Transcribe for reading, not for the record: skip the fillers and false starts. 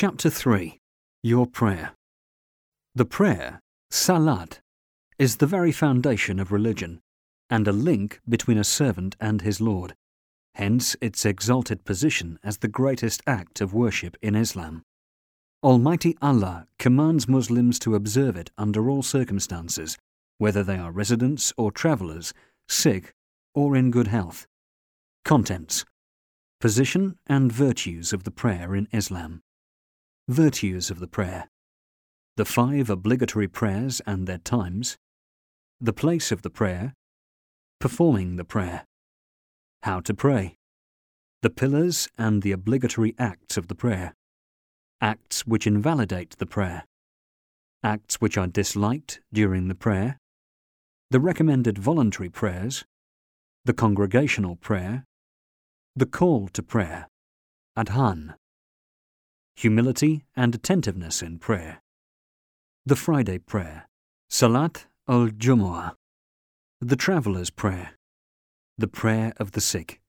Chapter 3. Your Prayer. The prayer, Salat, is the very foundation of religion, and a link between a servant and his Lord, hence its exalted position as the greatest act of worship in Islam. Almighty Allah commands Muslims to observe it under all circumstances, whether they are residents or travellers, sick or in good health. Contents: Position and virtues of the prayer in Islam. Virtues of the prayer: the 5 obligatory prayers and their times, the place of the prayer, performing the prayer, how to pray, the pillars and the obligatory acts of the prayer, acts which invalidate the prayer, acts which are disliked during the prayer, the recommended voluntary prayers, the congregational prayer, the call to prayer, Adhan, humility and attentiveness in prayer, the Friday prayer, Salat al-Jumua, the traveller's prayer, the prayer of the sick.